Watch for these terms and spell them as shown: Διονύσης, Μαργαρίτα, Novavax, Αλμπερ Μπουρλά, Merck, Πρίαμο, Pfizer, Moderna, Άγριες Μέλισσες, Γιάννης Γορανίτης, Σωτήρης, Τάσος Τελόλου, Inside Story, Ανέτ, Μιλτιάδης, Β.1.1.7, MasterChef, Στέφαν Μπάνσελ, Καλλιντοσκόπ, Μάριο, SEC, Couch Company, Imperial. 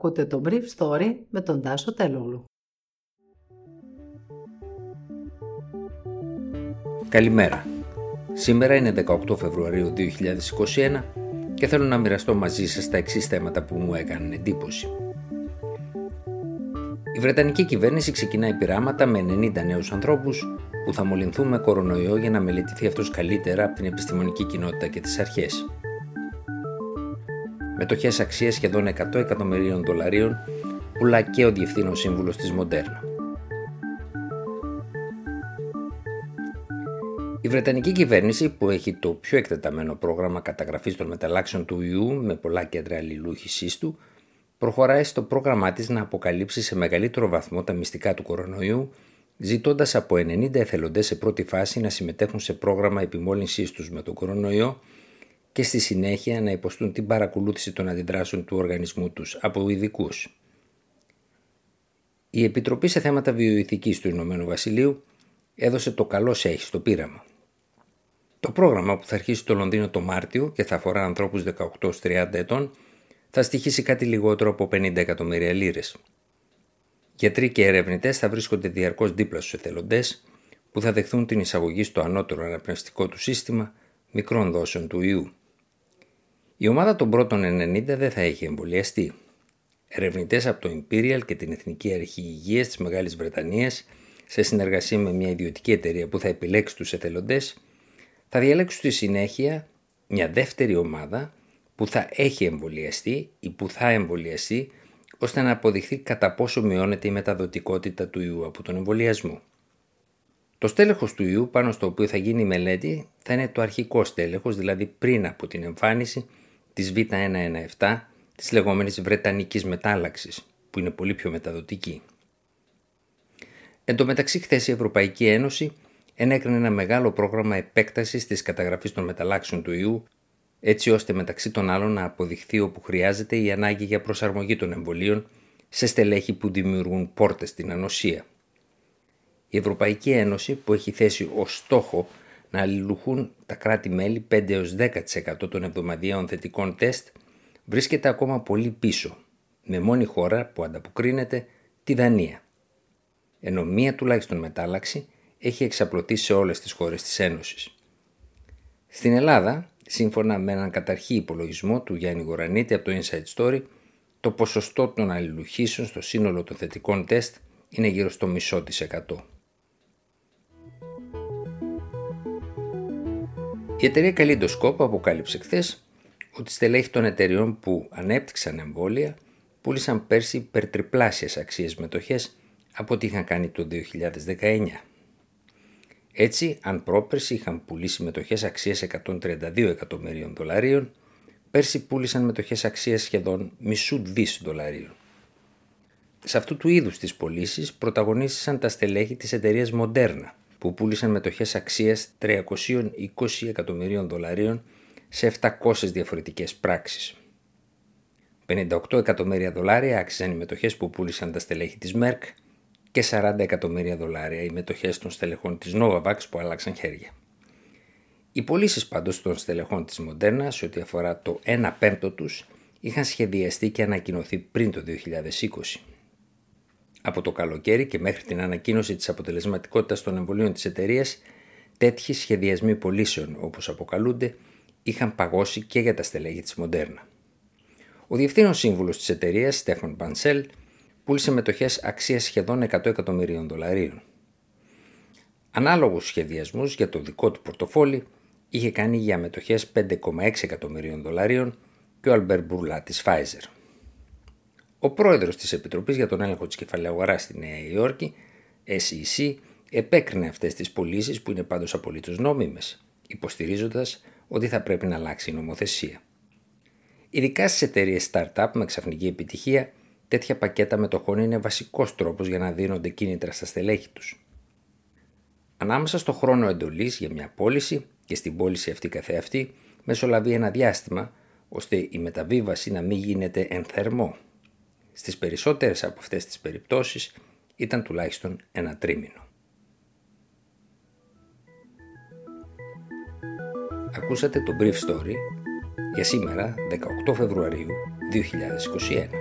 Ακούτε το Brief Story με τον Τάσο Τελόλου. Καλημέρα. Σήμερα είναι 18 Φεβρουαρίου 2021 και θέλω να μοιραστώ μαζί σας τα εξής θέματα που μου έκαναν εντύπωση. Η Βρετανική κυβέρνηση ξεκινάει πειράματα με 90 νέους ανθρώπους που θα μολυνθούν με κορονοϊό για να μελετηθεί αυτός καλύτερα από την επιστημονική κοινότητα και τις αρχές. Μετοχές αξίας σχεδόν 100 εκατομμυρίων δολαρίων πουλά και ο διευθύνων σύμβουλος της Moderna. Η Βρετανική κυβέρνηση, που έχει το πιο εκτεταμένο πρόγραμμα καταγραφής των μεταλλάξεων του ιού με πολλά κέντρα αλληλούχησής του, προχωράει στο πρόγραμμά της να αποκαλύψει σε μεγαλύτερο βαθμό τα μυστικά του κορονοϊού, ζητώντας από 90 εθελοντές σε πρώτη φάση να συμμετέχουν σε πρόγραμμα επιμόλυνσής τους με τον κορονοϊό και στη συνέχεια να υποστούν την παρακολούθηση των αντιδράσεων του οργανισμού τους από ειδικούς. Η Επιτροπή σε θέματα βιοηθικής του Ηνωμένου Βασιλείου έδωσε το καλό σε έχει στο πείραμα. Το πρόγραμμα που θα αρχίσει στο Λονδίνο το Μάρτιο και θα αφορά ανθρώπους 18-30 ετών θα στοιχίσει κάτι λιγότερο από 50 εκατομμύρια λίρες. Γιατροί και ερευνητές θα βρίσκονται διαρκώς δίπλα στους εθελοντές που θα δεχθούν την εισαγωγή στο ανώτερο αναπνευστικό του σύστημα μικρών δόσεων του ιού. Η ομάδα των πρώτων 90 δεν θα έχει εμβολιαστεί. Ερευνητές από το Imperial και την Εθνική Αρχή Υγείας της Μεγάλης Βρετανίας, σε συνεργασία με μια ιδιωτική εταιρεία που θα επιλέξει τους εθελοντές, θα διαλέξουν στη συνέχεια μια δεύτερη ομάδα που θα έχει εμβολιαστεί ή που θα εμβολιαστεί, ώστε να αποδειχθεί κατά πόσο μειώνεται η μεταδοτικότητα του ιού από τον εμβολιασμό. Το στέλεχος του ιού πάνω στο οποίο θα γίνει η μελέτη θα είναι το αρχικό στέλεχος, δηλαδή πριν από την εμφάνιση της Β.1.1.7, της λεγόμενης Βρετανικής μετάλλαξης, που είναι πολύ πιο μεταδοτική. Εν τω μεταξύ, χθες η Ευρωπαϊκή Ένωση ενέκρινε ένα μεγάλο πρόγραμμα επέκτασης της καταγραφής των μεταλλάξεων του ιού, έτσι ώστε μεταξύ των άλλων να αποδειχθεί όπου χρειάζεται η ανάγκη για προσαρμογή των εμβολίων σε στελέχη που δημιουργούν πόρτες στην ανοσία. Η Ευρωπαϊκή Ένωση, που έχει θέσει ως στόχο να αλληλουχούν τα κράτη-μέλη 5-10% των εβδομαδιαίων θετικών τεστ, βρίσκεται ακόμα πολύ πίσω, με μόνη χώρα που ανταποκρίνεται τη Δανία. Ενώ μία τουλάχιστον μετάλλαξη έχει εξαπλωθεί σε όλες τις χώρες της Ένωσης. Στην Ελλάδα, σύμφωνα με έναν καταρχή υπολογισμό του Γιάννη Γορανίτη από το Inside Story, το ποσοστό των αλληλουχήσεων στο σύνολο των θετικών τεστ είναι γύρω στο 0,5%. Η εταιρεία Καλλιντοσκόπ αποκάλυψε χθες ότι στελέχη των εταιρεών που ανέπτυξαν εμβόλια πούλησαν πέρσι υπερτριπλάσιες αξίες μετοχές από ό,τι είχαν κάνει το 2019. Έτσι, αν πρόπερσι είχαν πουλήσει μετοχές αξίας 132 εκατομμυρίων δολαρίων, πέρσι πούλησαν μετοχές αξίας σχεδόν μισού δις δολαρίων. Σε αυτού του είδους τις πωλήσεις πρωταγωνίστησαν τα στελέχη της εταιρείας Moderna, που πούλησαν μετοχές αξίας 320 εκατομμυρίων δολαρίων σε 700 διαφορετικές πράξεις. 58 εκατομμύρια δολάρια άξιζαν οι μετοχές που πούλησαν τα στελέχη της Merck και 40 εκατομμύρια δολάρια οι μετοχές των στελεχών της Novavax που άλλαξαν χέρια. Οι πωλήσεις πάντως των στελεχών της Moderna σε ό,τι αφορά το 1/5 τους είχαν σχεδιαστεί και ανακοινωθεί πριν το 2020. Από το καλοκαίρι και μέχρι την ανακοίνωση της αποτελεσματικότητας των εμβολίων της εταιρείας, τέτοιοι σχεδιασμοί πωλήσεων, όπως αποκαλούνται, είχαν παγώσει και για τα στελέχη της Moderna. Ο διευθύνων σύμβουλος της εταιρείας, Στέφαν Μπάνσελ, πούλησε μετοχές αξίας σχεδόν 100 εκατομμυρίων δολαρίων. Ανάλογους σχεδιασμούς για το δικό του πορτοφόλι είχε κάνει για μετοχές 5,6 εκατομμυρίων δολαρίων και ο Αλμπερ Μπουρλά της Pfizer. Ο πρόεδρος της Επιτροπής για τον Έλεγχο της Κεφαλαίου Αγοράς στη Νέα Υόρκη, SEC, επέκρινε αυτές τις πωλήσεις, που είναι πάντως απολύτως νόμιμες, υποστηρίζοντας ότι θα πρέπει να αλλάξει η νομοθεσία. Ειδικά στις εταιρείες startup με ξαφνική επιτυχία, τέτοια πακέτα μετοχών είναι βασικός τρόπος για να δίνονται κίνητρα στα στελέχη τους. Ανάμεσα στο χρόνο εντολής για μια πώληση και στην πώληση αυτή καθεαυτή, μεσολαβεί ένα διάστημα, ώστε η μεταβίβαση να μην γίνεται εν θερμό. Στις περισσότερες από αυτές τις περιπτώσεις ήταν τουλάχιστον ένα τρίμηνο. Ακούσατε το Brief Story για σήμερα 18 Φεβρουαρίου 2021.